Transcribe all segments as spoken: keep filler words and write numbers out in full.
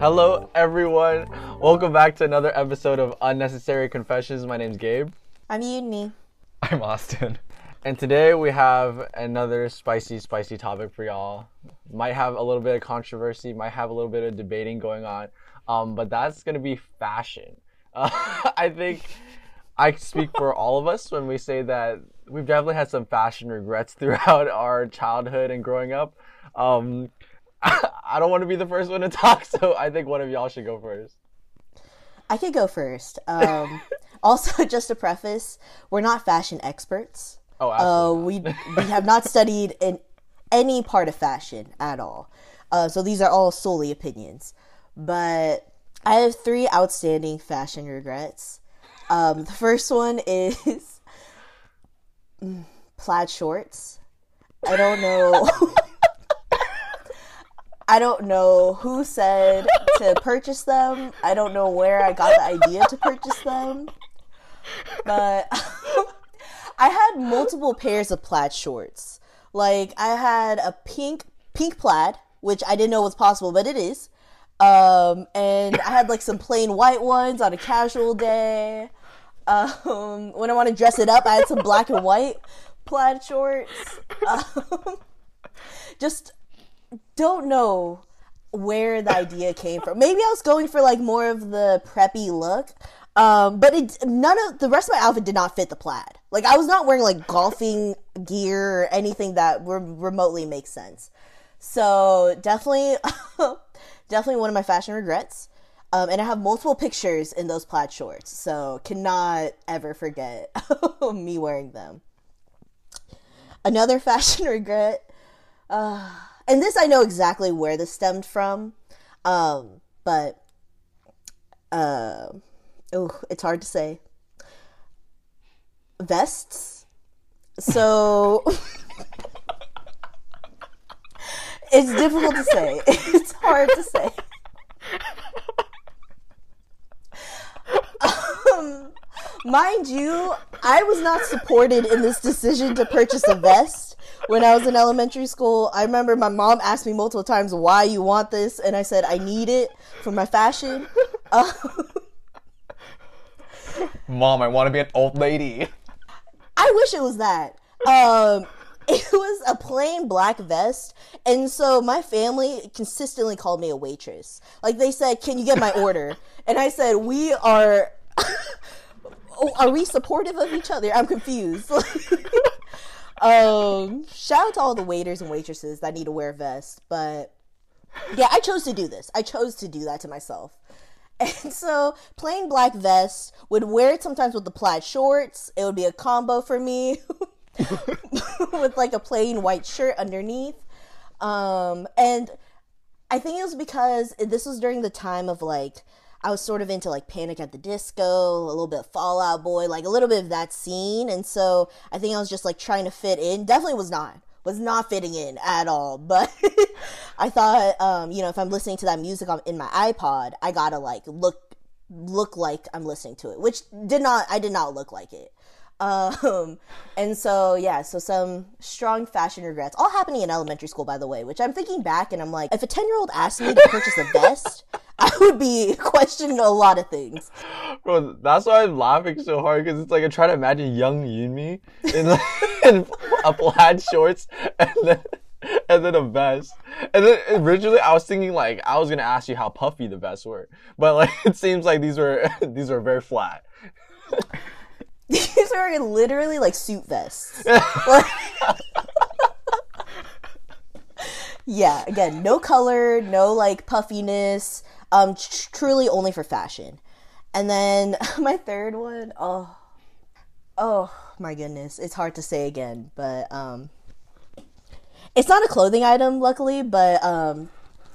Hello everyone, welcome back to another episode of Unnecessary Confessions. My name's Gabe. I'm Yuni. I'm Austin. And today we have another spicy, spicy topic for y'all. Might have a little bit of controversy, might have a little bit of debating going on, um, but that's going to be fashion. Uh, I think I speak for all of us when we say that we've definitely had some fashion regrets throughout our childhood and growing up. Um... I don't want to be the first one to talk, so I think one of y'all should go first. I could go first. Um, also, just to preface, we're not fashion experts. Oh, absolutely. Uh, we, we have not studied in any part of fashion at all. Uh, so these are all solely opinions. But I have three outstanding fashion regrets. Um, the first one is plaid shorts. I don't know... I don't know who said to purchase them. I don't know where I got the idea to purchase them. But I had multiple pairs of plaid shorts. Like, I had a pink pink plaid, which I didn't know was possible, but it is. Um, and I had, like, some plain white ones on a casual day. Um, when I want to dress it up, I had some black and white plaid shorts. Um, just... don't know where the idea came from. Maybe I was going for like more of the preppy look, um, but it, none of the rest of my outfit did not fit the plaid. Like, I was not wearing like golfing gear or anything that re- remotely makes sense. So definitely, definitely one of my fashion regrets. Um, and I have multiple pictures in those plaid shorts, so cannot ever forget me wearing them. Another fashion regret. Uh, And this, I know exactly where this stemmed from, um, but, uh, ooh, it's hard to say. Vests. So, it's difficult to say. It's hard to say. Um, mind you, I was not supported in this decision to purchase a vest. When I was in elementary school, I remember my mom asked me multiple times, why you want this? And I said, I need it for my fashion. Uh, mom, I want to be an old lady. I wish it was that. Um, it was a plain black vest. And so my family consistently called me a waitress. Like, they said, can you get my order? And I said, we are... are we supportive of each other? I'm confused. Um, shout out to all the waiters and waitresses that need to wear vests, but yeah, I chose to do this. I chose to do that to myself. And so, plain black vest, would wear it sometimes with the plaid shorts. It would be a combo for me with like a plain white shirt underneath. Um, and I think it was because this was during the time of like, I was sort of into, like, Panic at the Disco, a little bit of Fall Out Boy, like, a little bit of that scene, and so I think I was just, like, trying to fit in. Definitely was not. Was not fitting in at all, but I thought, um, you know, if I'm listening to that music on, in my iPod, I gotta, like, look look like I'm listening to it, which did not, I did not look like it. Um, and so, yeah, so some strong fashion regrets, all happening in elementary school, by the way, which I'm thinking back, and I'm like, if a ten-year-old asked me to purchase a vest... I would be questioning a lot of things. Bro, that's why I'm laughing so hard, because it's like I try to imagine young Yunmi in, like, in a plaid shorts and then, and then a vest. And then originally I was thinking like I was gonna ask you how puffy the vests were, but like it seems like these were these were very flat. These are literally like suit vests. Like, yeah, again, no color, no like puffiness. Um, tr- truly only for fashion. And then my third one, oh, oh my goodness, it's hard to say again, but um, it's not a clothing item, luckily, but um,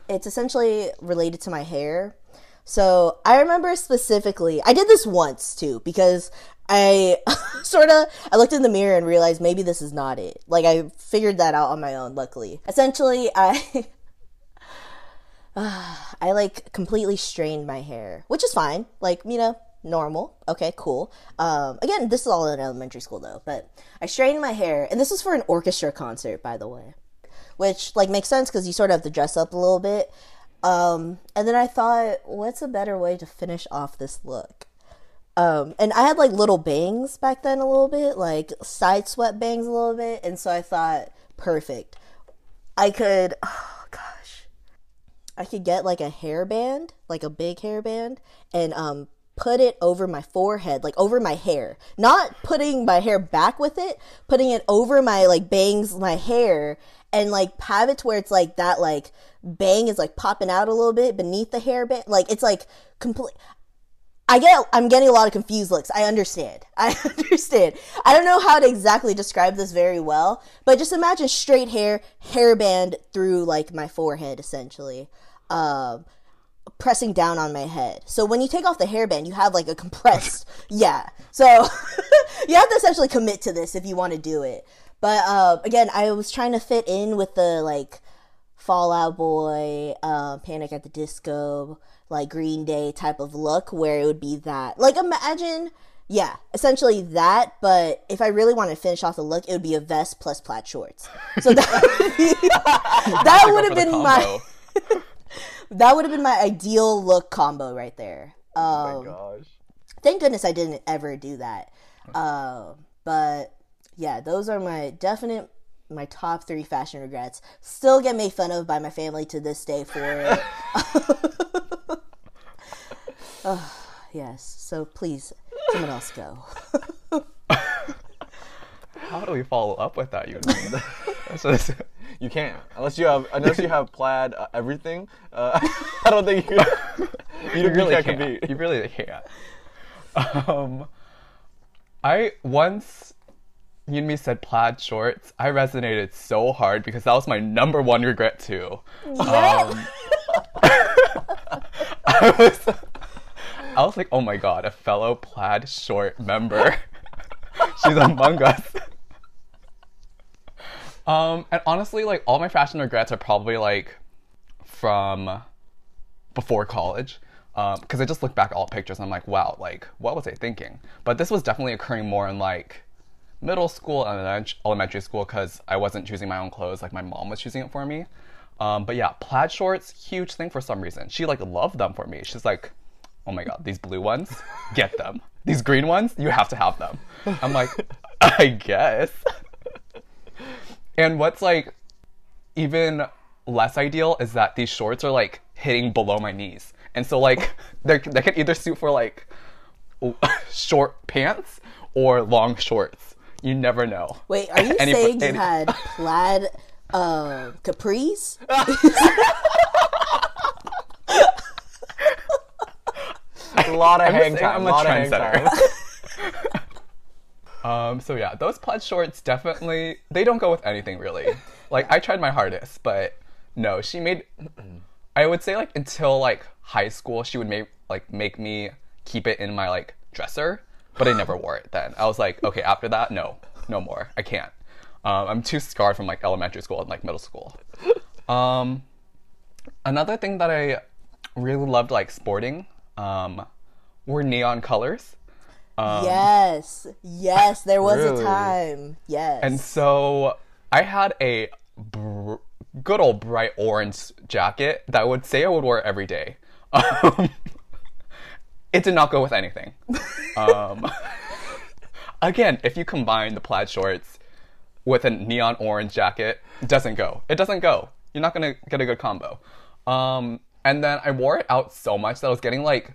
it's essentially related to my hair. So I remember specifically, I did this once too, because I sort of, I looked in the mirror and realized maybe this is not it. Like, I figured that out on my own, luckily. Essentially, I... Uh, I like completely strained my hair, which is fine. Like, you know, normal. Okay, cool. Um, again, this is all in elementary school though, but I strained my hair, and this was for an orchestra concert, by the way, which like makes sense because you sort of have to dress up a little bit. Um, and then I thought, what's a better way to finish off this look? Um, and I had, like, little bangs back then a little bit, like, side swept bangs a little bit, and so I thought, perfect. I could, oh, gosh, I could get, like, a hairband, like, a big hairband, and, um, put it over my forehead, like, over my hair. Not putting my hair back with it, putting it over my, like, bangs, my hair, and, like, have it to where it's, like, that, like, bang is, like, popping out a little bit beneath the hairband. Like, it's, like, complete... I get, I'm getting a lot of confused looks. I understand. I understand. I don't know how to exactly describe this very well, but just imagine straight hair, hairband through, like, my forehead, essentially, um, pressing down on my head. So when you take off the hairband, you have, like, a compressed, yeah. So you have to essentially commit to this if you want to do it. But, uh, again, I was trying to fit in with the, like, Fall Out Boy, uh, Panic at the Disco, like, Green Day type of look, where it would be that, like, imagine, yeah, essentially that, but if I really want to finish off the look, it would be a vest plus plaid shorts. So that would be, that would have been my that would have been my ideal look combo right there. Um, oh my gosh! Thank goodness I didn't ever do that. Um, but yeah, those are my definite. My top three fashion regrets. Still get made fun of by my family to this day for it. Oh, yes. So please, someone else go. How do we follow up with that? You know? You can't unless you have unless you have plaid uh, everything. Uh, I don't think you. You, you really can't. Can be. You really can't. Um, I once. Yunmi said plaid shorts. I resonated so hard because that was my number one regret too. Yes. Um, I was, I was like, oh my god, a fellow plaid short member. She's among us. Um, and honestly, like, all my fashion regrets are probably like from before college. Because um, I just look back at all pictures and I'm like, wow, like, what was I thinking? But this was definitely occurring more in like middle school and elementary school, because I wasn't choosing my own clothes, like my mom was choosing it for me. Um, but yeah, plaid shorts, huge thing for some reason. She like loved them for me. She's like, oh my god, these blue ones, get them. These green ones, you have to have them. I'm like, I guess. And what's like even less ideal is that these shorts are like hitting below my knees. And so like they they can either suit for like short pants or long shorts. You never know. Wait, are you any, saying any, you had plaid uh, capris? A lot of I'm hang time. I'm a lot of hang time. um, so yeah, those plaid shorts definitely, they don't go with anything really. Like, I tried my hardest, but no, she made, I would say like until like high school, she would make, like, make me keep it in my like dresser. But I never wore it then. I was like, okay, after that, no, no more. I can't. Um, I'm too scarred from like elementary school and like middle school. Um, another thing that I really loved, like sporting, um, were neon colors. Um, yes, yes, there was really. a time. Yes. And so I had a br- good old bright orange jacket that I would say I would wear every day. Um, It did not go with anything. Um, again, if you combine the plaid shorts with a neon orange jacket, it doesn't go. It doesn't go. You're not going to get a good combo. Um, and then I wore it out so much that I was getting, like,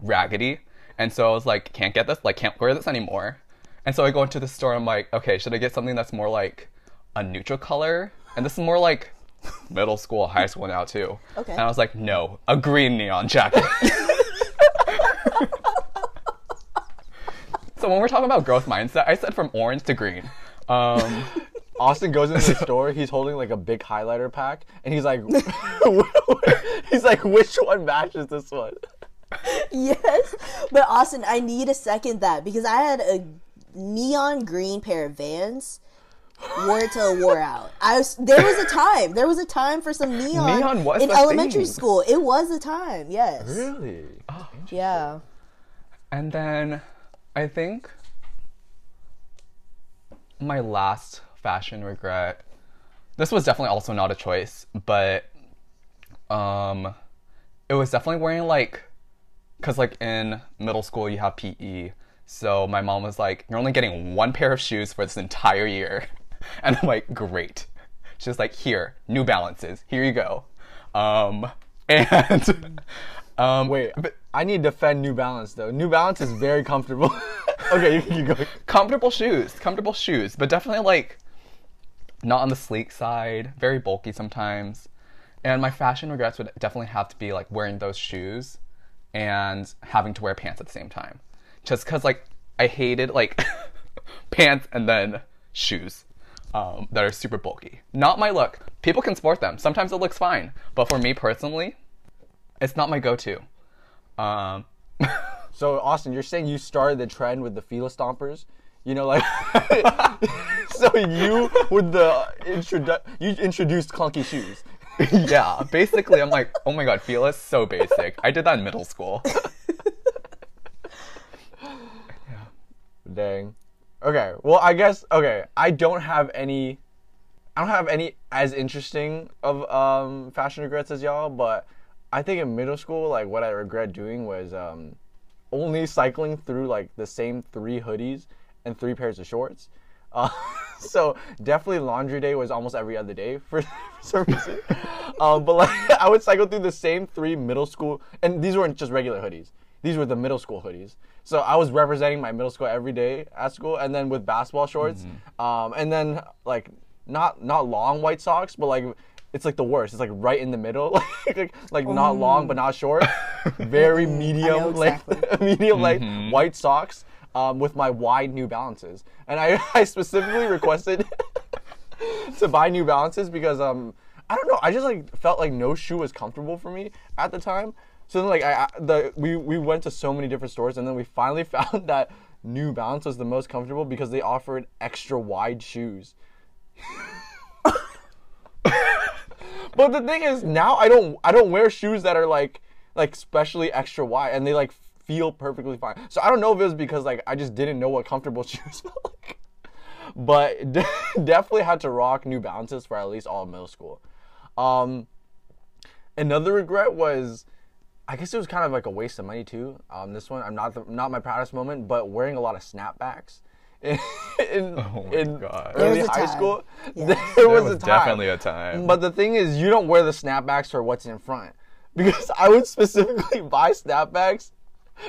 raggedy. And so I was like, can't get this. Like, can't wear this anymore. And so I go into the store. I'm like, okay, should I get something that's more, like, a neutral color? And this is more, like, middle school, high school now, too. Okay. And I was like, no, a green neon jacket. So when we're talking about growth mindset, I said from orange to green. Um, Austin goes into the store. He's holding like a big highlighter pack, and he's like, he's like, which one matches this one? Yes, but Austin, I need a second that because I had a neon green pair of Vans. Wore it till it wore out. I was, there was a time. There was a time for some neon, neon was in elementary thing. School. It was a time. Yes. Really? Oh, yeah. And then I think my last fashion regret. This was definitely also not a choice, but Um, it was definitely wearing, like, because, like, in middle school, you have P E. So my mom was like, you're only getting one pair of shoes for this entire year. And I'm like, great. She's like, here, New Balances. Here you go. Um, and... Um, Wait, but I need to defend New Balance, though. New Balance is very comfortable. Okay, you, you go. Comfortable shoes. Comfortable shoes. But definitely, like, not on the sleek side. Very bulky sometimes. And my fashion regrets would definitely have to be, like, wearing those shoes and having to wear pants at the same time. Just because, like, I hated, like, pants and then shoes um, that are super bulky. Not my look. People can sport them. Sometimes it looks fine. But for me personally... it's not my go-to. Um. So, Austin, you're saying you started the trend with the Fila Stompers? You know, like... so you, with the... Introdu- you introduced clunky shoes. Yeah, basically, I'm like, oh my god, Fila's so basic. I did that in middle school. Yeah. Dang. Okay, well, I guess... Okay, I don't have any... I don't have any as interesting of um, fashion regrets as y'all, but... I think in middle school, like, what I regret doing was um, only cycling through, like, the same three hoodies and three pairs of shorts. Uh, so definitely laundry day was almost every other day for, for some reason. um, but, like, I would cycle through the same three middle school, and these weren't just regular hoodies. These were the middle school hoodies. So I was representing my middle school every day at school, and then with basketball shorts. Mm-hmm. um, and then, like, not not long white socks, but, like, it's like the worst. It's like right in the middle, like like, like oh. Not long but not short, very medium exactly. length, medium mm-hmm. length white socks um, with my wide New Balances. And I, I specifically requested to buy New Balances because um I don't know, I just like felt like no shoe was comfortable for me at the time. So then like I, I the we we went to so many different stores, and then we finally found that New Balance was the most comfortable because they offered extra wide shoes. But the thing is, now I don't I don't wear shoes that are like like specially extra wide, and they like feel perfectly fine. So I don't know if it was because like I just didn't know what comfortable shoes felt like. But de- definitely had to rock New Balances for at least all of middle school. Um, another regret was, I guess it was kind of like a waste of money too. Um, this one I'm not the, not my proudest moment, but wearing a lot of snapbacks. in, oh in early high time. school, yeah. there, there was, was a time. Definitely a time. But the thing is, you don't wear the snapbacks for what's in front, because I would specifically buy snapbacks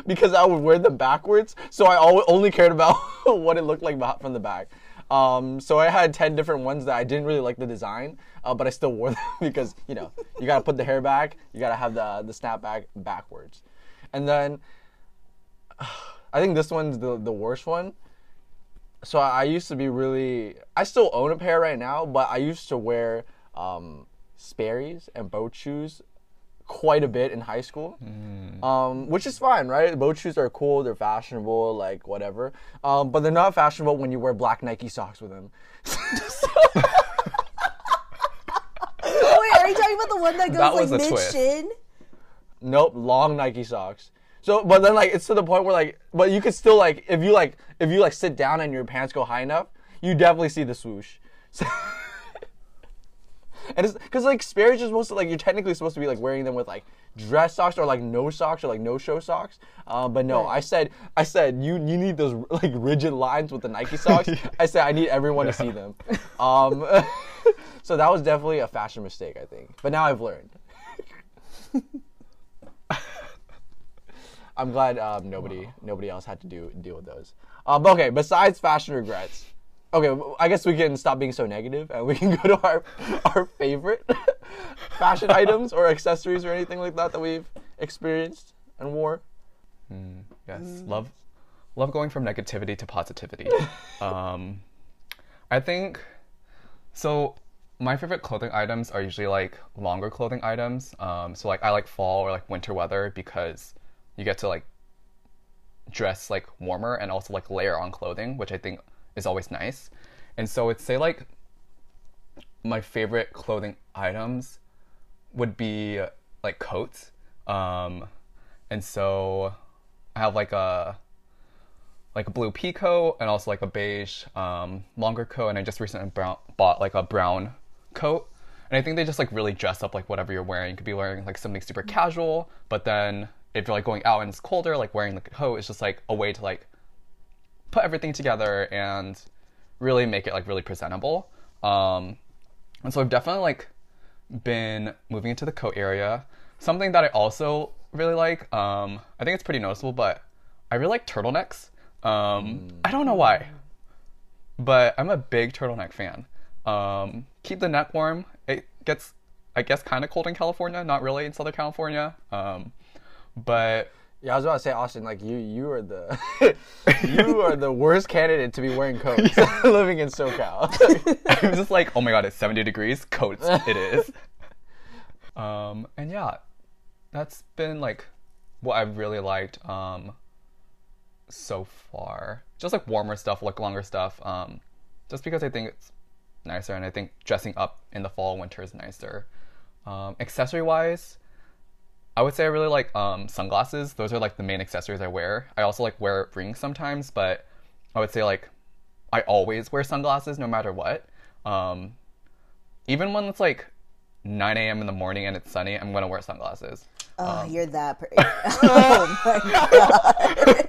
because I would wear them backwards. So I always, only cared about what it looked like from the back. Um, so I had ten different ones that I didn't really like the design, uh, but I still wore them because you know you gotta put the hair back, you gotta have the the snapback backwards, and then uh, I think this one's the the worst one. So I used to be really... I still own a pair right now, but I used to wear um, Sperry's and boat shoes quite a bit in high school, mm. um, which is fine, right? Boat shoes are cool, they're fashionable, like, whatever. Um, but they're not fashionable when you wear black Nike socks with them. Wait, are you talking about the one that goes, that like, mid-shin? Nope, long Nike socks. So, but then, like, it's to the point where, like, but you could still, like, if you, like, if you, like, sit down and your pants go high enough, you definitely see the swoosh. So, and it's, because, like, Sperry's just supposed to, like, you're technically supposed to be, like, wearing them with, like, dress socks or, like, no socks or, like, no-show socks. Uh, but no, right. I said, I said, you you need those, like, rigid lines with the Nike socks. I said, I need everyone yeah. to see them. Um, so that was definitely a fashion mistake, I think. But now I've learned. I'm glad um, nobody wow. nobody else had to do deal with those. Um, okay, besides fashion regrets, okay, I guess we can stop being so negative and we can go to our our favorite fashion items or accessories or anything like that that we've experienced and wore. Mm, yes, mm. love love going from negativity to positivity. um, I think so. My favorite clothing items are usually like longer clothing items. Um, so like I like fall or like winter weather because you get to like dress like warmer and also like layer on clothing, which I think is always nice. And so I'd say like my favorite clothing items would be like coats. Um, and so I have like a like a blue pea coat and also like a beige um, longer coat. And I just recently bought like a brown coat. And I think they just like really dress up like whatever you're wearing. You could be wearing like something super casual, but then if you're like going out and it's colder, like wearing the coat is just like a way to like put everything together and really make it like really presentable. Um, and so I've definitely like been moving into the coat area. Something that I also really like, um, I think it's pretty noticeable, but I really like turtlenecks. Um, mm. I don't know why, but I'm a big turtleneck fan. Um, keep the neck warm. It gets, I guess, kind of cold in California, not really in Southern California. Um, but yeah, I was about to say, Austin, like you, you are the, you are the worst candidate to be wearing coats yeah. living in SoCal. I'm just like, oh my God, it's seventy degrees. Coats, it is. um, and yeah, that's been like what I've really liked. Um, so far, just like warmer stuff, like longer stuff. Um, just because I think it's nicer, and I think dressing up in the fall, winter is nicer. Um, accessory wise, I would say I really like um, sunglasses. Those are like the main accessories I wear. I also like wear rings sometimes, but I would say like I always wear sunglasses no matter what. Um, even when it's like nine a.m. in the morning and it's sunny, I'm gonna wear sunglasses. Oh, um, you're that. Per- oh my God.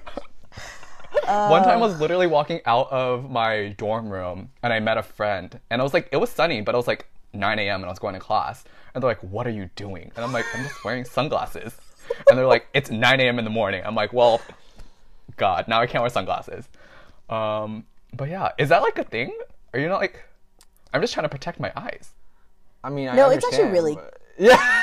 One time I was literally walking out of my dorm room and I met a friend and I was like, it was sunny, but it was like nine a.m. and I was going to class. And they're like, what are you doing? And I'm like, I'm just wearing sunglasses. And they're like, it's nine a.m. in the morning. I'm like, well, God, now I can't wear sunglasses. Um, but yeah, is that like a thing? Are you not like, I'm just trying to protect my eyes. I mean, I No, it's actually really... But... Yeah.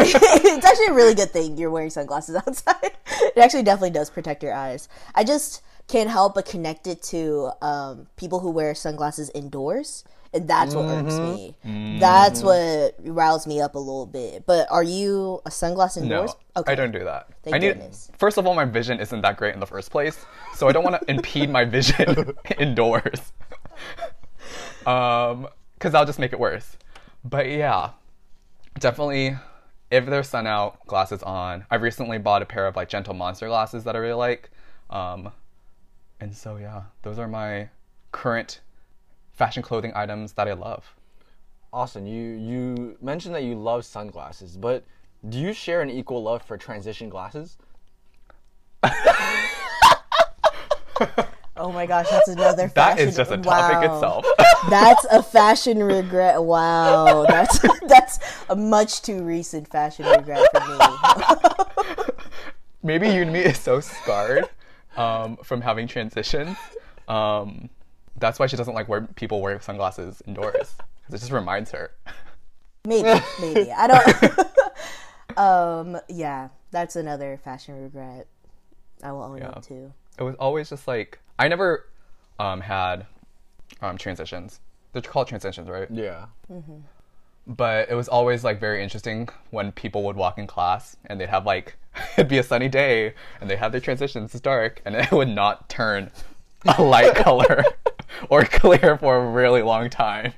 It's actually a really good thing you're wearing sunglasses outside. It actually definitely does protect your eyes. I just can't help but connect it to um, people who wear sunglasses indoors. And that's what mm-hmm. irks me. Mm-hmm. That's what riles me up a little bit. But are you a sunglass indoors? No, okay. I don't do that. Thank I need, goodness. First of all, my vision isn't that great in the first place. So I don't want to impede my vision indoors. Because um, I'll just make it worse. But yeah, definitely... If there's sun out, glasses on. I recently bought a pair of like Gentle Monster glasses that I really like. Um, and so yeah, those are my current fashion clothing items that I love. Austin, you, you mentioned that you love sunglasses, but do you share an equal love for transition glasses? Oh my gosh, that's another fashion... That is just a topic wow. itself. That's a fashion regret. Wow. That's that's a much too recent fashion regret for me. Maybe you and me is so scarred um, from having transitions. Um, that's why she doesn't like where people wear sunglasses indoors. Because it just reminds her. Maybe, maybe. I don't... um, yeah, that's another fashion regret. I will own yeah. it too. It was always just like... I never um, had um, transitions. They're called transitions, right? Yeah. Mm-hmm. But it was always like very interesting when people would walk in class and they'd have like, it'd be a sunny day and they'd have their transitions, it's dark, and it would not turn a light color or clear for a really long time.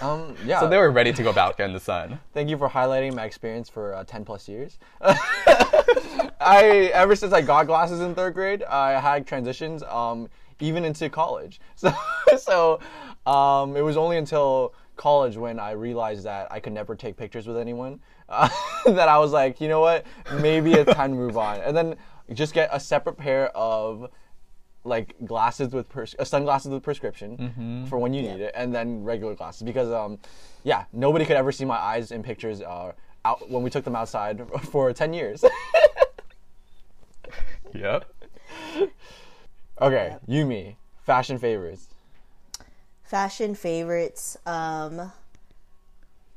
Um, yeah. So they were ready to go back in the sun. Thank you for highlighting my experience for uh, ten plus years. I ever since I got glasses in third grade, I had transitions um, even into college. So, so um, it was only until college when I realized that I could never take pictures with anyone uh, that I was like, you know what, maybe it's time to move on, and then just get a separate pair of like glasses with pers- uh, sunglasses with prescription mm-hmm. for when you yeah. need it, and then regular glasses because um, yeah, nobody could ever see my eyes in pictures uh, out when we took them outside for ten years. Yep. Okay, yep. Yumi, fashion favorites. Fashion favorites. Um,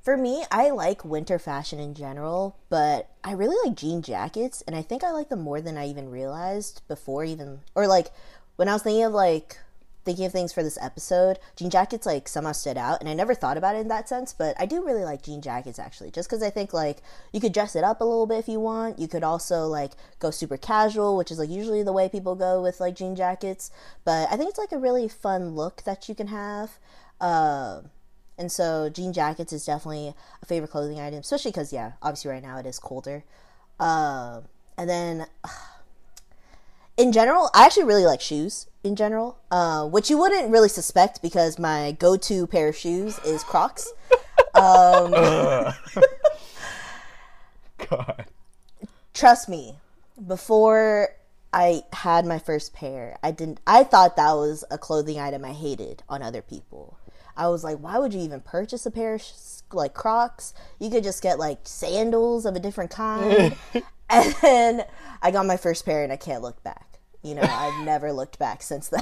for me, I like winter fashion in general, but I really like jean jackets, and I think I like them more than I even realized before even, or like when I was thinking of like thinking of things for this episode, jean jackets like somehow stood out, and I never thought about it in that sense, but I do really like jean jackets actually, just because I think like you could dress it up a little bit if you want. You could also like go super casual, which is like usually the way people go with like jean jackets, but I think it's like a really fun look that you can have. Um, and so jean jackets is definitely a favorite clothing item, especially because yeah, obviously right now it is colder. Um, and then uh, in general, I actually really like shoes in general, uh, which you wouldn't really suspect because my go-to pair of shoes is Crocs. Um, God. Trust me, before I had my first pair, I didn't. I thought that was a clothing item I hated on other people. I was like, why would you even purchase a pair of sh- like Crocs? You could just get like sandals of a different kind. And then I got my first pair, and I can't look back. You know, I've never looked back since then.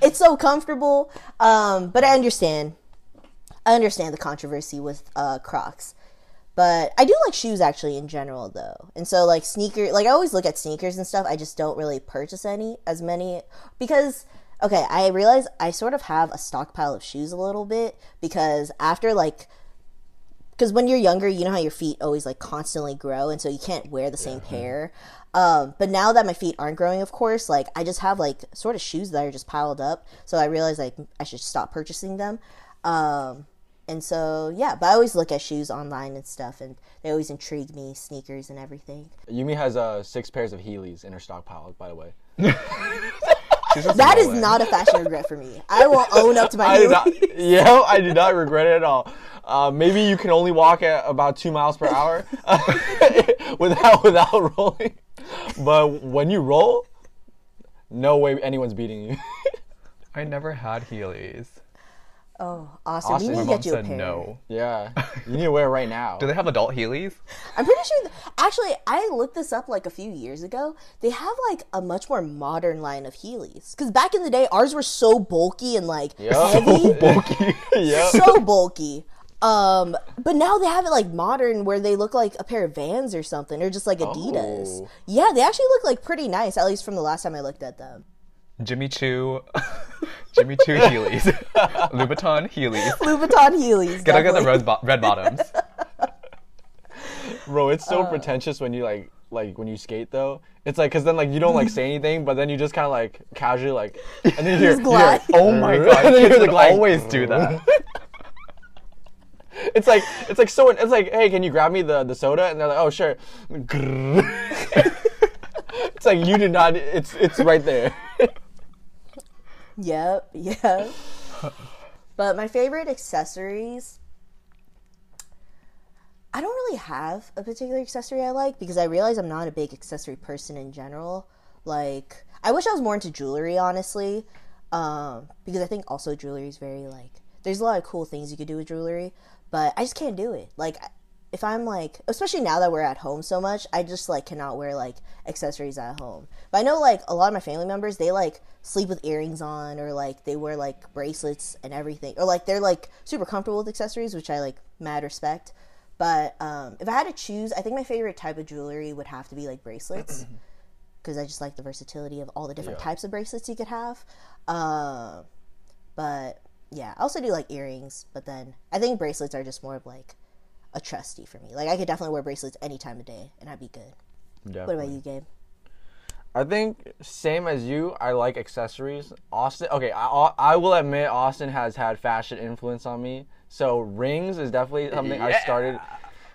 It's so comfortable. Um, but I understand. I understand the controversy with uh, Crocs. But I do like shoes, actually, in general, though. And so, like, sneaker, like, I always look at sneakers and stuff. I just don't really purchase any, as many, because, okay, I realize I sort of have a stockpile of shoes a little bit, because after, like, because when you're younger, you know how your feet always, like, constantly grow, and so you can't wear the same yeah. pair. Um, but now that my feet aren't growing, of course, like, I just have, like, sort of shoes that are just piled up. So I realize, like, I should stop purchasing them. Um... And so, yeah, but I always look at shoes online and stuff, and they always intrigue me, sneakers and everything. Yumi has uh, six pairs of Heelys in her stockpile, by the way. That is way. Not a fashion regret for me. I will own up to my Heelys. Yeah, I do not regret it at all. Uh, maybe you can only walk at about two miles per hour without without rolling. But when you roll, no way anyone's beating you. I never had Heelys. Oh, awesome. Austin, we need to get you a pair. No. Yeah. You need to wear it right now. Do they have adult Heelys? I'm pretty sure. Th- Actually, I looked this up like a few years ago. They have like a much more modern line of Heelys. Because back in the day, ours were so bulky and like yep. heavy. So bulky. Yep. So bulky. Um, but now they have it like modern where they look like a pair of Vans or something. Or just like Adidas. Oh. Yeah, they actually look like pretty nice. At least from the last time I looked at them. Jimmy Choo, Jimmy Choo Heelys, Louboutin Heelys, Louboutin Heelys. Gotta get the red, bo- red bottoms. Bro, it's so uh, pretentious when you like, like when you skate though. It's like, cause then like you don't like say anything, but then you just kind of like casually like, and then you hear, hear oh my god, and then you like, always do that. It's like, it's like so, it's like, hey, can you grab me the the soda? And they're like, oh sure. It's like you did not. It's it's right there. Yep, yeah. But my favorite accessories, I don't really have a particular accessory I like because I realize I'm not a big accessory person in general. Like, I wish I was more into jewelry, honestly, um, because I think also jewelry is very, like, there's a lot of cool things you could do with jewelry, but I just can't do it. Like, if I'm, like, especially now that we're at home so much, I just, like, cannot wear, like, accessories at home. But I know, like, a lot of my family members, they, like, sleep with earrings on or, like, they wear, like, bracelets and everything. Or, like, they're, like, super comfortable with accessories, which I, like, mad respect. But um, if I had to choose, I think my favorite type of jewelry would have to be, like, bracelets. Because I just like the versatility of all the different yeah. types of bracelets you could have. Uh, but, yeah, I also do, like, earrings. But then I think bracelets are just more of, like, a trusty for me. Like, I could definitely wear bracelets any time of day and I'd be good. Definitely. What about you, Gabe? I think same as you. I like accessories. Austin, okay, I, I will admit Austin has had fashion influence on me. So rings is definitely something yeah. I started.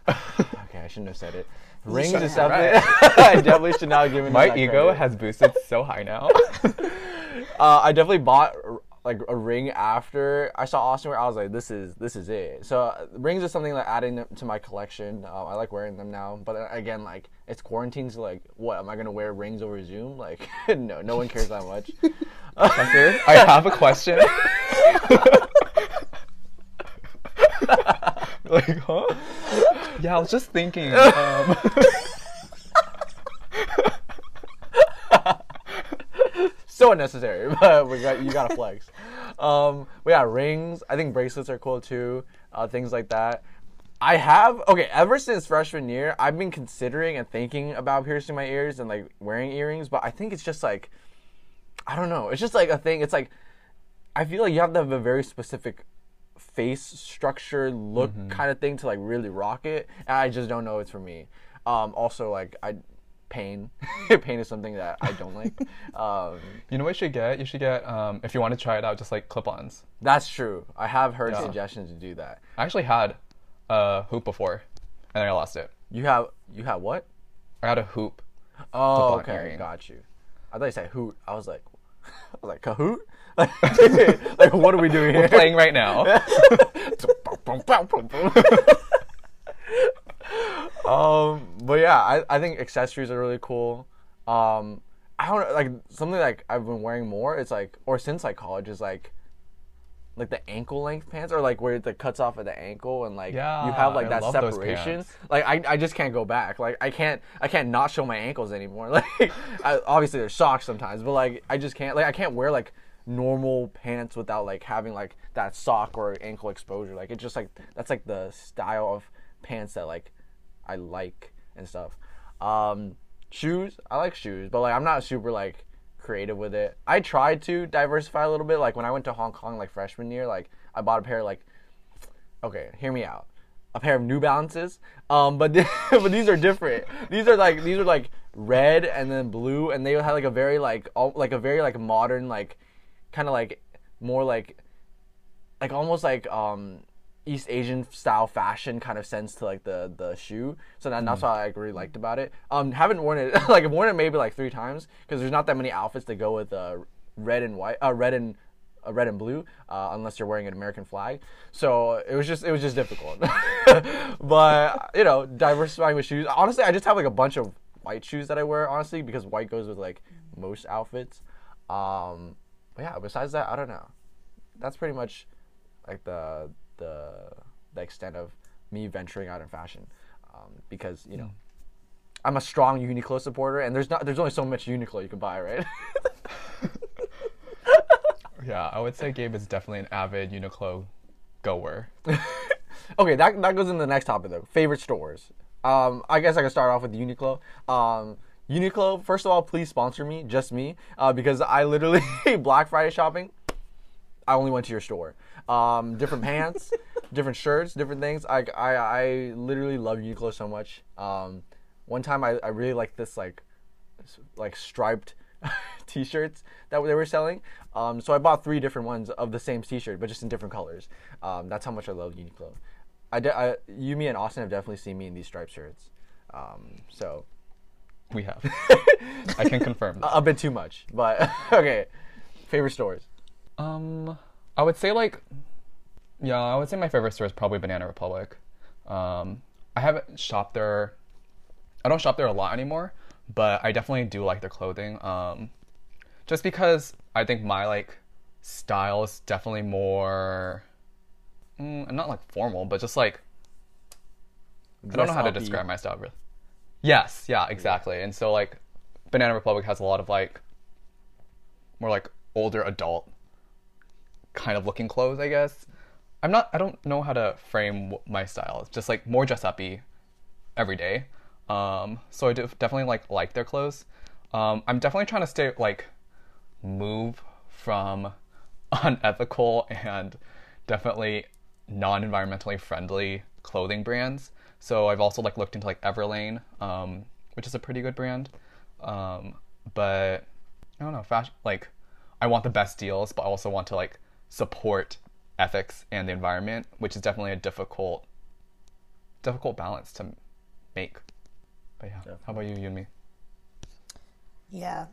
Okay, I shouldn't have said it. Rings is definitely. Right. I definitely should not have given. My ego credit. Has boosted so high now. uh, I definitely bought. Like a ring after I saw Austin wear, I was like, this is this is it. So uh, rings are something like adding to my collection. Uh, I like wearing them now, but uh, again, like it's quarantine, so like, what am I gonna wear rings over Zoom? Like, no, no one cares that much. Professor, I have a question. Like, huh? Yeah, I was just thinking. Um... So unnecessary, but we got, you gotta flex. Um, we got rings. I think bracelets are cool too. Uh, things like that. I have okay. Ever since freshman year, I've been considering and thinking about piercing my ears and like wearing earrings. But I think it's just like, I don't know. It's just like a thing. It's like, I feel like you have to have a very specific face structure, look mm-hmm. kind of thing to like really rock it. And I just don't know. It's for me. Um, also, like I. Pain. Pain is something that I don't like. Um, you know what you should get? You should get, um, if you want to try it out, just like clip-ons. That's true. I have heard yeah. suggestions to do that. I actually had a hoop before, and then I lost it. You have you had what? I had a hoop. Oh, okay. Earring. Got you. I thought you said hoot. I was like, I was like, Kahoot? Like, like what are we doing here? We're playing right now. um, but yeah, I, I think accessories are really cool. Um, I don't know, like something like I've been wearing more. It's like, or since like college is like, like the ankle length pants, or like where it like, cuts off at the ankle, and like yeah, you have like that separation. Like I, I just can't go back. Like I can't, I can't not show my ankles anymore. Like I, obviously there's socks sometimes, but like I just can't. Like I can't wear like normal pants without like having like that sock or ankle exposure. Like it's just like that's like the style of pants that like I like and stuff. Um, shoes, I like shoes, but like I'm not super like creative with it. I tried to diversify a little bit. Like when I went to Hong Kong like freshman year, like I bought a pair of, like, okay, hear me out, a pair of New Balances. Um, but th- but these are different. These are like these are like red and then blue, and they had like a very like all, like a very like modern like kind of like more like like almost like um East Asian style fashion kind of sense to like the the shoe. So that, mm. that's what I like, really liked about it. Um, haven't worn it like I've worn it maybe like three times because there's not that many outfits that go with uh red and white, uh red and uh, red and blue, uh, unless you're wearing an American flag. So it was just it was just difficult. But you know, diversifying with shoes. Honestly, I just have like a bunch of white shoes that I wear honestly because white goes with like most outfits. Um. But yeah, besides that, I don't know. That's pretty much like the the the extent of me venturing out in fashion, um, because you know mm. I'm a strong Uniqlo supporter, and there's not there's only so much Uniqlo you can buy, right? Yeah, I would say Gabe is definitely an avid Uniqlo goer. Okay, that that goes into the next topic though. Favorite stores. Um, I guess I can start off with Uniqlo. Um, Uniqlo, first of all, please sponsor me, just me, uh, because I literally, Black Friday shopping, I only went to your store. Um, different pants, different shirts, different things. I, I, I literally love Uniqlo so much. Um, one time I, I really liked this, like, like striped t-shirts that they were selling. Um, so I bought three different ones of the same t-shirt, but just in different colors. Um, that's how much I love Uniqlo. I, de- I, you, me, and Austin have definitely seen me in these striped shirts. Um, so... We have. I can confirm that. A bit too much, but okay. Favorite stores? Um, I would say like, yeah, I would say my favorite store is probably Banana Republic. Um, I haven't shopped there. I don't shop there a lot anymore, but I definitely do like their clothing. Um, just because I think my like style is definitely more, mm, not like formal, but just like, I don't know how to describe my style really. Yes, yeah, exactly. And so, like, Banana Republic has a lot of, like, more, like, older adult kind of looking clothes, I guess. I'm not, I don't know how to frame my style. It's just, like, more dress-uppy every day. Um, so I definitely, like, like their clothes. Um, I'm definitely trying to stay, like, move from unethical and definitely non-environmentally friendly clothing brands. So I've also like looked into like Everlane, um, which is a pretty good brand. Um, but I don't know, fashion, like I want the best deals, but I also want to like support ethics and the environment, which is definitely a difficult, difficult balance to make. But yeah, yeah. How about you, Yumi? Yeah,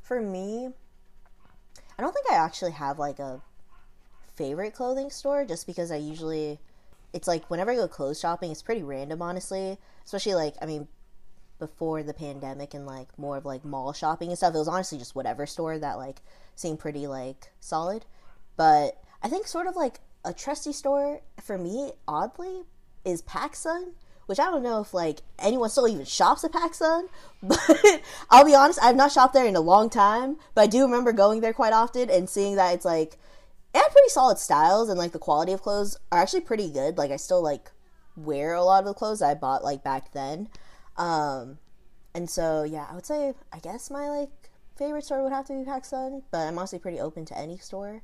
for me, I don't think I actually have like a favorite clothing store just because I usually... It's like whenever I go clothes shopping, it's pretty random, honestly. Especially like, I mean, before the pandemic and like more of like mall shopping and stuff, it was honestly just whatever store that like seemed pretty like solid. But I think sort of like a trusty store for me, oddly, is PacSun, which I don't know if like anyone still even shops at PacSun, but I'll be honest, I've not shopped there in a long time. But I do remember going there quite often and seeing that it's like, they have pretty solid styles, and like the quality of clothes are actually pretty good. Like I still like wear a lot of the clothes I bought like back then, um, and so yeah, I would say I guess my like favorite store would have to be PacSun, but I'm honestly pretty open to any store.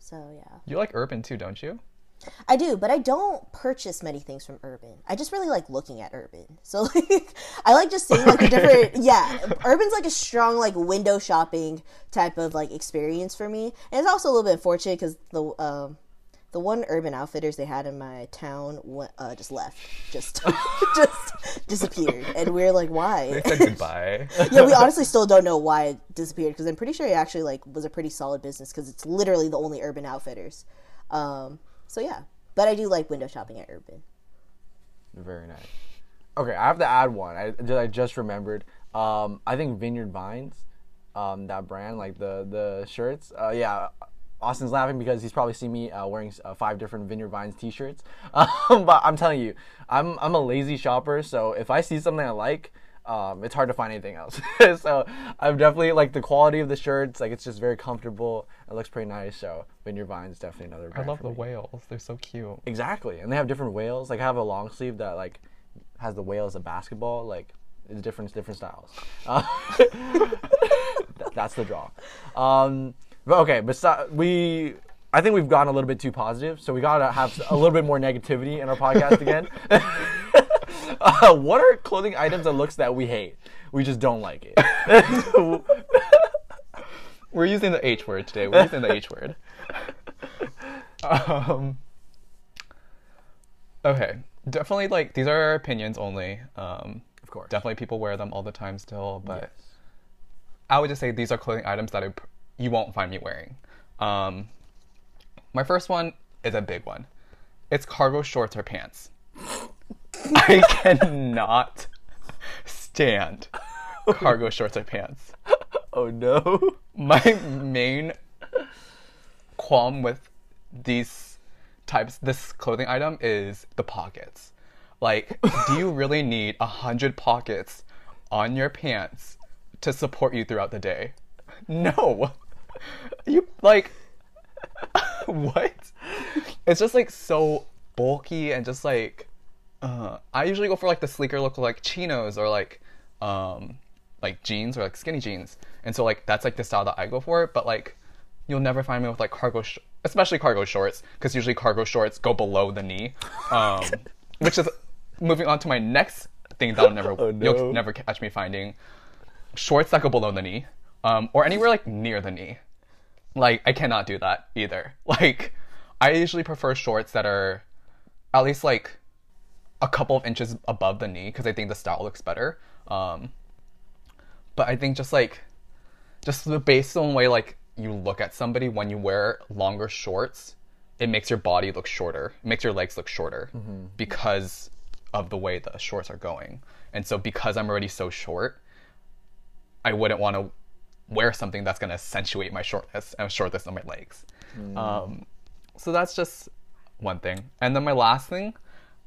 So yeah. You like Urban too, don't you? I do, but I don't purchase many things from Urban. I just really like looking at Urban. So like I like just seeing like the different yeah. Urban's like a strong like window shopping type of like experience for me. And it's also a little bit unfortunate because the um the one Urban Outfitters they had in my town uh, just left. Just just disappeared. And we're like, why? They said goodbye. Yeah, we honestly still don't know why it disappeared because I'm pretty sure it actually like was a pretty solid business because it's literally the only Urban Outfitters. Um So yeah, But I do like window shopping at Urban. Very nice. Okay, I have to add one. I, I just remembered. Um, I think Vineyard Vines, um, that brand, like the the shirts. Uh, yeah, Austin's laughing because he's probably seen me uh, wearing uh, five different Vineyard Vines T-shirts. Um, but I'm telling you, I'm I'm a lazy shopper. So if I see something I like, um, it's hard to find anything else. So I'm definitely like the quality of the shirts. Like it's just very comfortable. It looks pretty nice. So Vineyard Vines definitely another brand. I love the me. whales. They're so cute. Exactly, and they have different whales. Like I have a long sleeve that like. has the whale as a basketball, like it's different different styles. Uh, that, that's the draw. Um, but okay, but so, we I think we've gotten a little bit too positive, so we gotta have a little bit more negativity in our podcast again. Uh, what are clothing items and looks that we hate? We just don't like it. So, we're using the H word today. We're using the H word. Um, okay. Definitely, like, these are opinions only. Um, of course. Definitely people wear them all the time still, but yes. I would just say these are clothing items that I, you won't find me wearing. Um, my first one is a big one. It's cargo shorts or pants. I cannot stand cargo shorts or pants. Oh, no. My main qualm with these types this clothing item is the pockets. Like, do you really need a hundred pockets on your pants to support you throughout the day? No. You like what? It's just like so bulky and just like uh I usually go for like the sleeker look, like chinos or like um like jeans or like skinny jeans. And so like that's like the style that I go for, but like you'll never find me with like cargo sh- especially cargo shorts, because usually cargo shorts go below the knee, um, which is moving on to my next thing that'll never oh, no. you'll never catch me finding shorts that go below the knee, um, or anywhere like near the knee. Like I cannot do that either. Like I usually prefer shorts that are at least like a couple of inches above the knee because I think the style looks better. Um, but I think just like just the base on way like. You look at somebody when you wear longer shorts, it makes your body look shorter. It makes your legs look shorter mm-hmm. because of the way the shorts are going. And so because I'm already so short, I wouldn't want to wear something that's going to accentuate my shortness and shortness on my legs. Mm. Um, so that's just one thing. And then my last thing,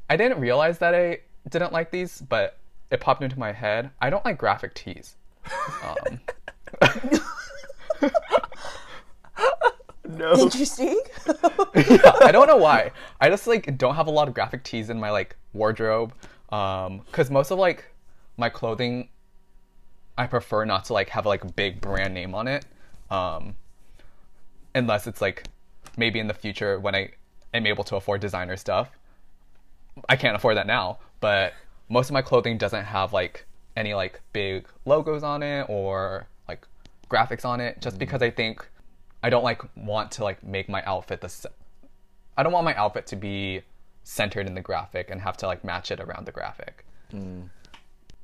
I didn't realize that I didn't like these, but it popped into my head. I don't like graphic tees. Um, No. Interesting. Yeah, I don't know why. I just like don't have a lot of graphic tees in my like wardrobe, um, because most of like my clothing, I prefer not to like have like a big brand name on it, um, unless it's like maybe in the future when I am able to afford designer stuff. I can't afford that now, but most of my clothing doesn't have like any like big logos on it or like graphics on it, just mm. because I think. I don't like want to like make my outfit the se- I don't want my outfit to be centered in the graphic and have to like match it around the graphic. Mm.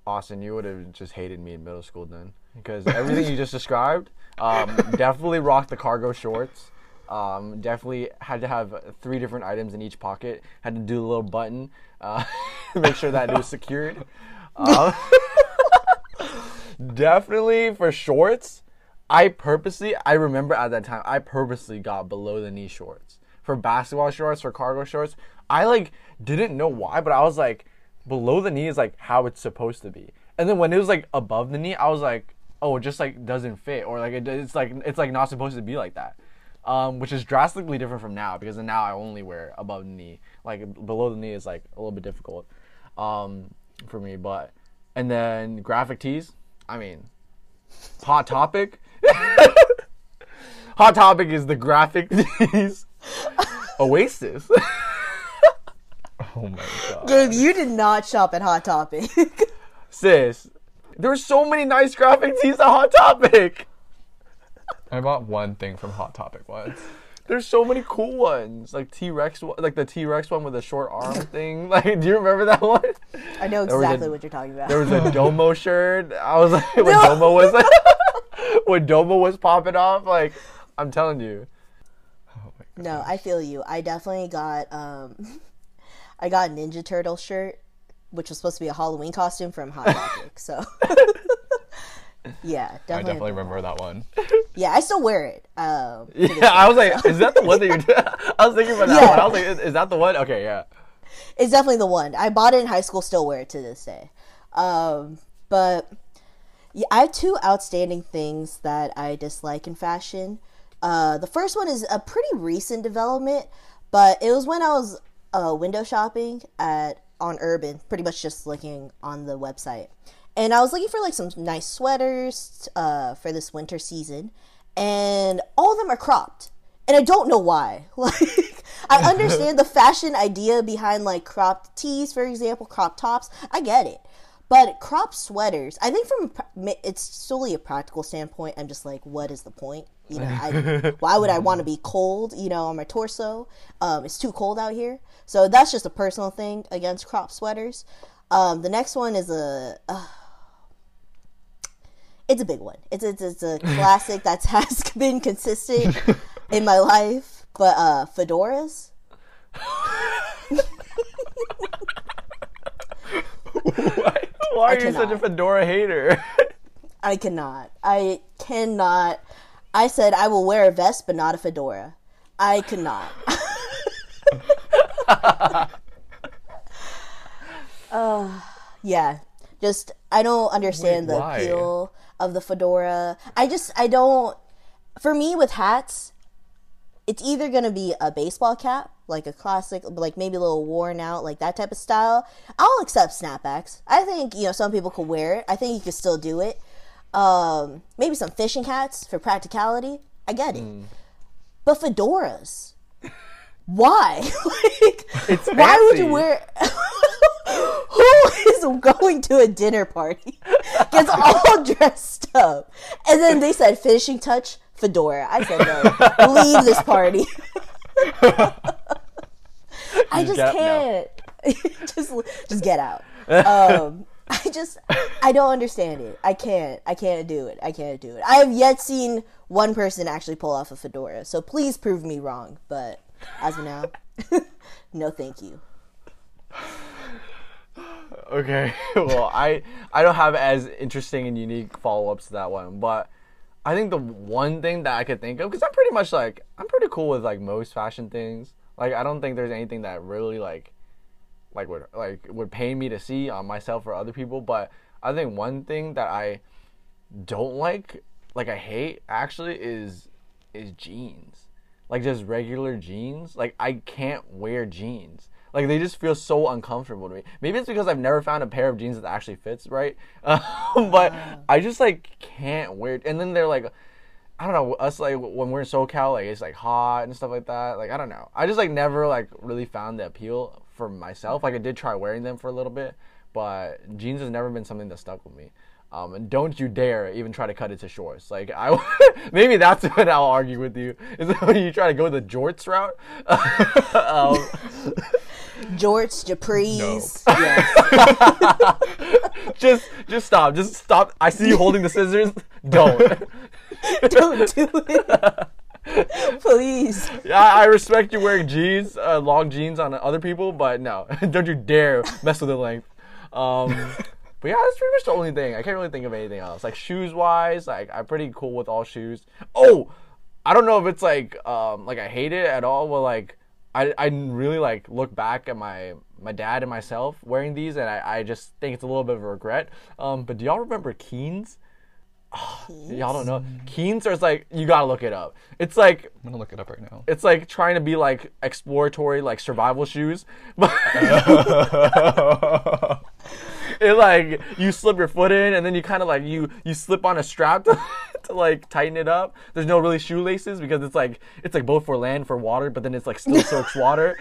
Austin, you would have just hated me in middle school then, because everything you just described, um, definitely rocked the cargo shorts. Um, definitely had to have three different items in each pocket. Had to do the little button, uh, make sure that it was secured. Uh, definitely for shorts. I purposely, I remember at that time, I purposely got below the knee shorts. For basketball shorts, for cargo shorts, I like didn't know why, but I was like, below the knee is like how it's supposed to be. And then when it was like above the knee, I was like, oh, it just like doesn't fit, or like it, it's like it's like not supposed to be like that. Um, which is drastically different from now, because now I only wear above the knee. Like below the knee is like a little bit difficult um, for me. But and then graphic tees, I mean, Hot Topic. Hot Topic is the graphic tees Oasis. Oh my god. Gabe, you did not shop at Hot Topic. Sis, there were so many nice graphic tees at Hot Topic. I bought one thing from Hot Topic once. There's so many cool ones. Like T-Rex, like the T-Rex one with the short arm thing. Like, do you remember that one? I know exactly a, what you're talking about. There was a Domo shirt. I was like, when no. Domo was like, when Domo was popping off, like, I'm telling you. Oh my No, I feel you. I definitely got um, I got a Ninja Turtle shirt, which was supposed to be a Halloween costume from Hot Topic. So, yeah, definitely. I definitely remember that one. Yeah, I still wear it. Um, yeah, day, I was like, so. Is that the one that you're doing? I was thinking about that yeah. one. I was like, is, is that the one? Okay, yeah. It's definitely the one. I bought it in high school, still wear it to this day. Um, but yeah, I have two outstanding things that I dislike in fashion. Uh, the first one is a pretty recent development, but it was when I was uh, window shopping at on Urban, pretty much just looking on the website. And I was looking for like some nice sweaters uh, for this winter season, and all of them are cropped. And I don't know why. Like, I understand the fashion idea behind like cropped tees, for example, cropped tops. I get it. But cropped sweaters, I think from it's solely a practical standpoint, I'm just like, what is the point? You know, I, why would I want to be cold, you know, on my torso? Um, it's too cold out here. So that's just a personal thing against cropped sweaters. Um, the next one is a... Uh, it's a big one. It's, it's, it's a classic that has been consistent in my life, but uh, fedoras. Why, why are you such a fedora hater? I cannot. I cannot. I said I will wear a vest, but not a fedora. I cannot. uh, yeah. Just, I don't understand Wait, the why? appeal of the fedora. I just, I don't. For me, with hats, it's either going to be a baseball cap, like a classic, like maybe a little worn out, like that type of style. I'll accept snapbacks. I think, you know, some people could wear it. I think you could still do it. Um, maybe some fishing hats for practicality. I get it. Mm. But fedoras, why? Like, it's fancy. Why would you wear... Who is going to a dinner party, gets all dressed up, and then they said finishing touch, fedora. I said no, leave this party. I just yep, can't. No. just, just get out. Um, I just, I don't understand it. I can't. I can't do it. I can't do it. I have yet seen one person actually pull off a fedora, so please prove me wrong. But as of now, no, thank you. Okay, well, I I don't have as interesting and unique follow-ups to that one, but I think the one thing that I could think of, because I'm pretty much, like, I'm pretty cool with, like, most fashion things. Like, I don't think there's anything that really, like, like would, like, would pain me to see on myself or other people, but I think one thing that I don't like, like, I hate, actually, is is jeans. Like, just regular jeans. Like, I can't wear jeans. Like, they just feel so uncomfortable to me. Maybe it's because I've never found a pair of jeans that actually fits, right? Uh, but I just, like, can't wear it. And then they're, like, I don't know, us, like, when we're in SoCal, like, it's, like, hot and stuff like that. Like, I don't know. I just, like, never, like, really found the appeal for myself. Like, I did try wearing them for a little bit, but jeans has never been something that stuck with me. Um, and don't you dare even try to cut it to shorts. Like, I, maybe that's when I'll argue with you. Is that when you try to go the jorts route? um, Jorts, Japrees. Nope. Yes. just, just stop. Just stop. I see you holding the scissors. Don't. Don't do it. Please. Yeah, I, I respect you wearing jeans, uh, long jeans on other people, but no, don't you dare mess with the length. Um, but yeah, that's pretty much the only thing. I can't really think of anything else. Like shoes-wise, like I'm pretty cool with all shoes. Oh, I don't know if it's like, um, like I hate it at all, but like. I, I really, like, look back at my, my dad and myself wearing these, and I, I just think it's a little bit of a regret. Um, but do y'all remember Keens? Oh, y'all don't know. Keens are like, you gotta look it up. It's like... I'm gonna look it up right now. It's like trying to be, like, exploratory, like, survival shoes. It, like, you slip your foot in, and then you kind of, like, you, you slip on a strap to... to like tighten it up. There's no really shoelaces because it's like it's like both for land for water, but then it's like still soaks water.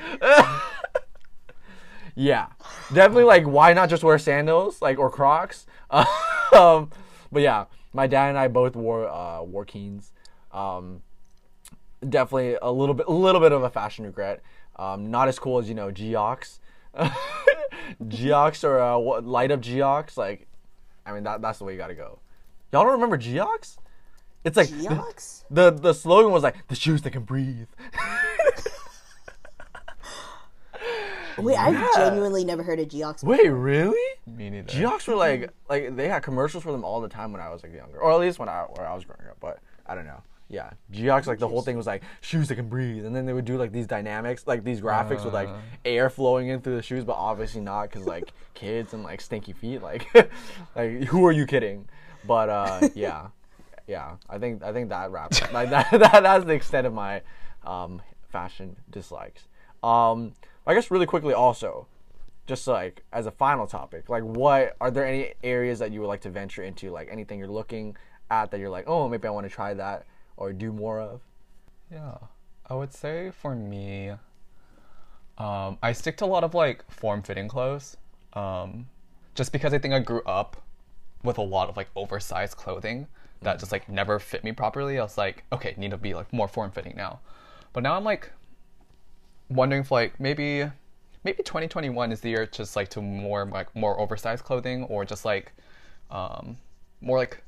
Yeah, definitely, like, why not just wear sandals, like, or Crocs? Uh, um, but yeah, my dad and I both wore uh, wore Keens. Um, definitely a little bit a little bit of a fashion regret. Um, not as cool as, you know, Geox, Geox or uh, what, light up Geox. Like, I mean that that's the way you gotta go. Y'all don't remember Geox? It's like Geox? The, the the slogan was like the shoes that can breathe. Wait, I've yeah. genuinely never heard of Geox before. Wait, really? Me neither. Geox were like, like they had commercials for them all the time when I was like younger, or at least when I, when I was growing up. But I don't know. Yeah, Geox, like the whole thing was like shoes that can breathe, and then they would do like these dynamics, like these graphics uh, with like air flowing in through the shoes, but obviously not, because like kids and like stinky feet, like, like who are you kidding? But uh, yeah, yeah, I think I think that wraps up. Like that, that that's the extent of my um, fashion dislikes. Um, I guess really quickly also, just like as a final topic, like what are there any areas that you would like to venture into, like anything you're looking at that you're like, oh, maybe I want to try that or do more of? Yeah, I would say for me, um, I stick to a lot of like form-fitting clothes, um, just because I think I grew up with a lot of like oversized clothing that just like never fit me properly. I was like, okay, need to be like more form-fitting now. But now I'm like wondering if like maybe maybe twenty twenty-one is the year just like to more like more oversized clothing, or just like um, more like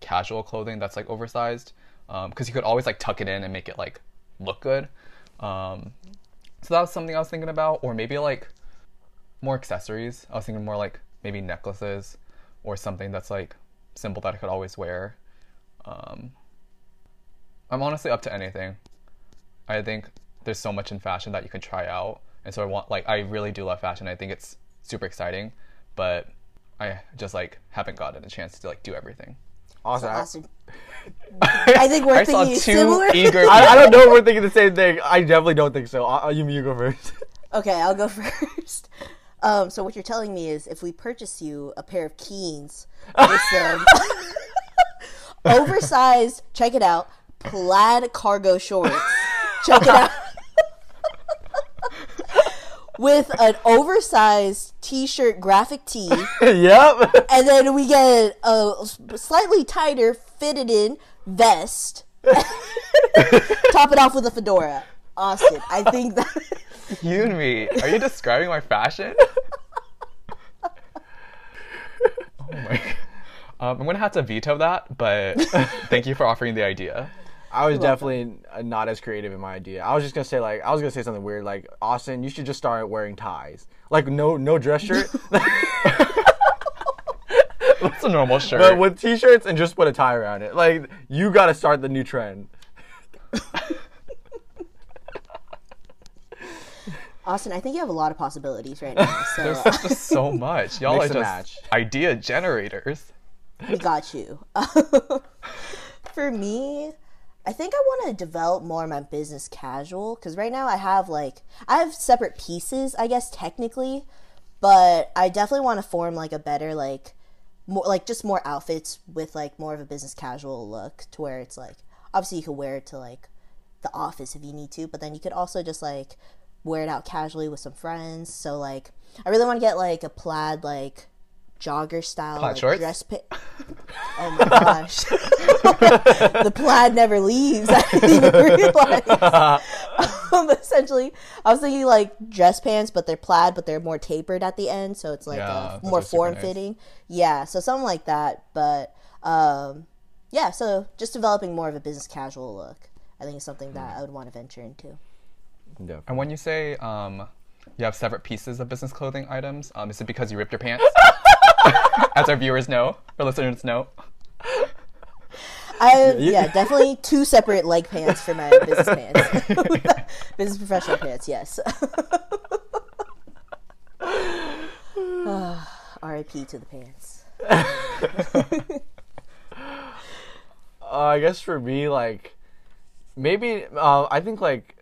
casual clothing that's like oversized. Because um, you could always like tuck it in and make it like look good. Um, so that was something I was thinking about. Or maybe like more accessories. I was thinking more like maybe necklaces or something that's like simple that I could always wear. Um, I'm honestly up to anything. I think there's so much in fashion that you can try out. And so I want, like, I really do love fashion. I think it's super exciting, but I just like haven't gotten a chance to like do everything. Awesome. awesome. I think we're I thinking saw two similar. Eager I, I don't know if we're thinking the same thing. I definitely don't think so. I, you, you go first. Okay, I'll go first. Um, so what you're telling me is if we purchase you a pair of Keens with some oversized, check it out, plaid cargo shorts. Check it out. With an oversized t-shirt graphic tee. Yep. And then we get a slightly tighter fitted in vest. Top it off with a fedora. Austin, I think that... You and me. Are you describing my fashion? Oh my God. Um, I'm going to have to veto that, but thank you for offering the idea. I was definitely not as creative in my idea. I was just gonna say like I was gonna say something weird like, Austin, you should just start wearing ties. Like no no dress shirt. That's a normal shirt. But with t-shirts and just put a tie around it. Like you gotta start the new trend. Austin, I think you have a lot of possibilities right now. So. There's just so much. Y'all Mix are just match. idea generators. We got you. For me, I think I want to develop more of my business casual, because right now I have like, I have separate pieces, I guess, technically, but I definitely want to form like a better, like, more, like just more outfits with like more of a business casual look, to where it's like, obviously you could wear it to like the office if you need to, but then you could also just like wear it out casually with some friends. So like, I really want to get like a plaid, like jogger style plaid like, shorts? dress pit. Oh my gosh. The plaid never leaves. I didn't even realize. Um, essentially, I was thinking like dress pants, but they're plaid, but they're more tapered at the end. So it's like yeah, a, more form fitting. Nice. Yeah. So something like that. But um, yeah, so just developing more of a business casual look, I think, is something that mm. I would want to venture into. Yeah. And when you say um, you have separate pieces of business clothing items, um, is it because you ripped your pants? As our viewers know, our listeners know. I have, yeah, definitely two separate leg pants for my business pants. Business professional pants, yes. Oh, R I P to the pants. uh, I guess for me, like, maybe, uh, I think, like,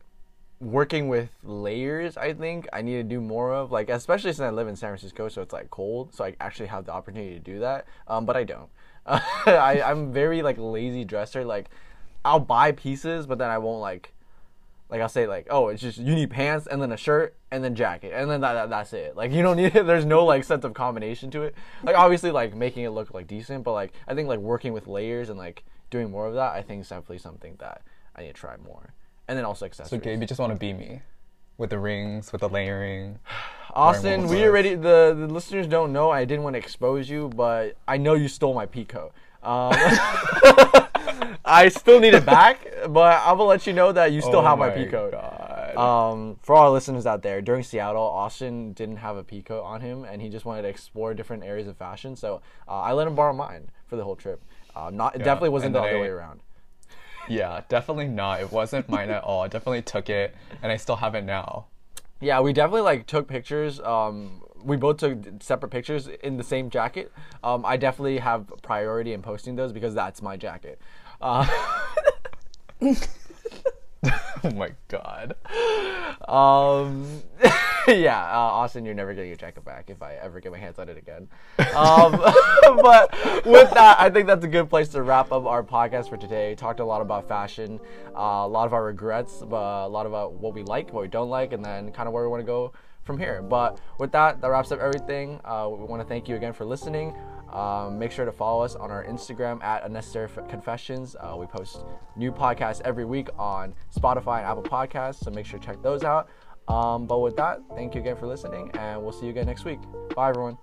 working with layers, I think I need to do more of, like, especially since I live in San Francisco, so it's like cold, so I actually have the opportunity to do that, um but I don't. uh, I, I'm very like lazy dresser. Like I'll buy pieces, but then I won't like like I'll say like, oh, it's just you need pants and then a shirt and then jacket and then that, that that's it. Like you don't need it. There's no like sense of combination to it. Like obviously like making it look like decent, but like I think like working with layers and like doing more of that, I think is definitely something that I need to try more. And then also accessories. So Gabe, you just want to be me, with the rings, with the layering. Austin, we already the, the listeners don't know. I didn't want to expose you, but I know you stole my Pico. Um, I still need it back, but I'm gonna let you know that you still oh have my, my Pico. God. God. Um, for all our listeners out there, during Seattle, Austin didn't have a peacoat on him, and he just wanted to explore different areas of fashion. So uh, I let him borrow mine for the whole trip. Uh, not yeah. It definitely wasn't and the other I, way around. Yeah, definitely not. It wasn't mine at all. I definitely took it, and I still have it now. Yeah, we definitely like took pictures. Um, we both took separate pictures in the same jacket. Um, I definitely have priority in posting those because that's my jacket. Uh, oh my God. Um, yeah, uh, Austin, you're never getting your jacket back if I ever get my hands on it again. Um, but with that, I think that's a good place to wrap up our podcast for today. Talked a lot about fashion, uh, a lot of our regrets, but a lot about what we like, what we don't like, and then kind of where we want to go from here. But with that, that wraps up everything. Uh, we want to thank you again for listening. Um, make sure to follow us on our Instagram at Unnecessary Confessions. Uh, we post new podcasts every week on Spotify and Apple Podcasts, so make sure to check those out. Um, but with that, thank you again for listening, and we'll see you again next week. Bye, everyone.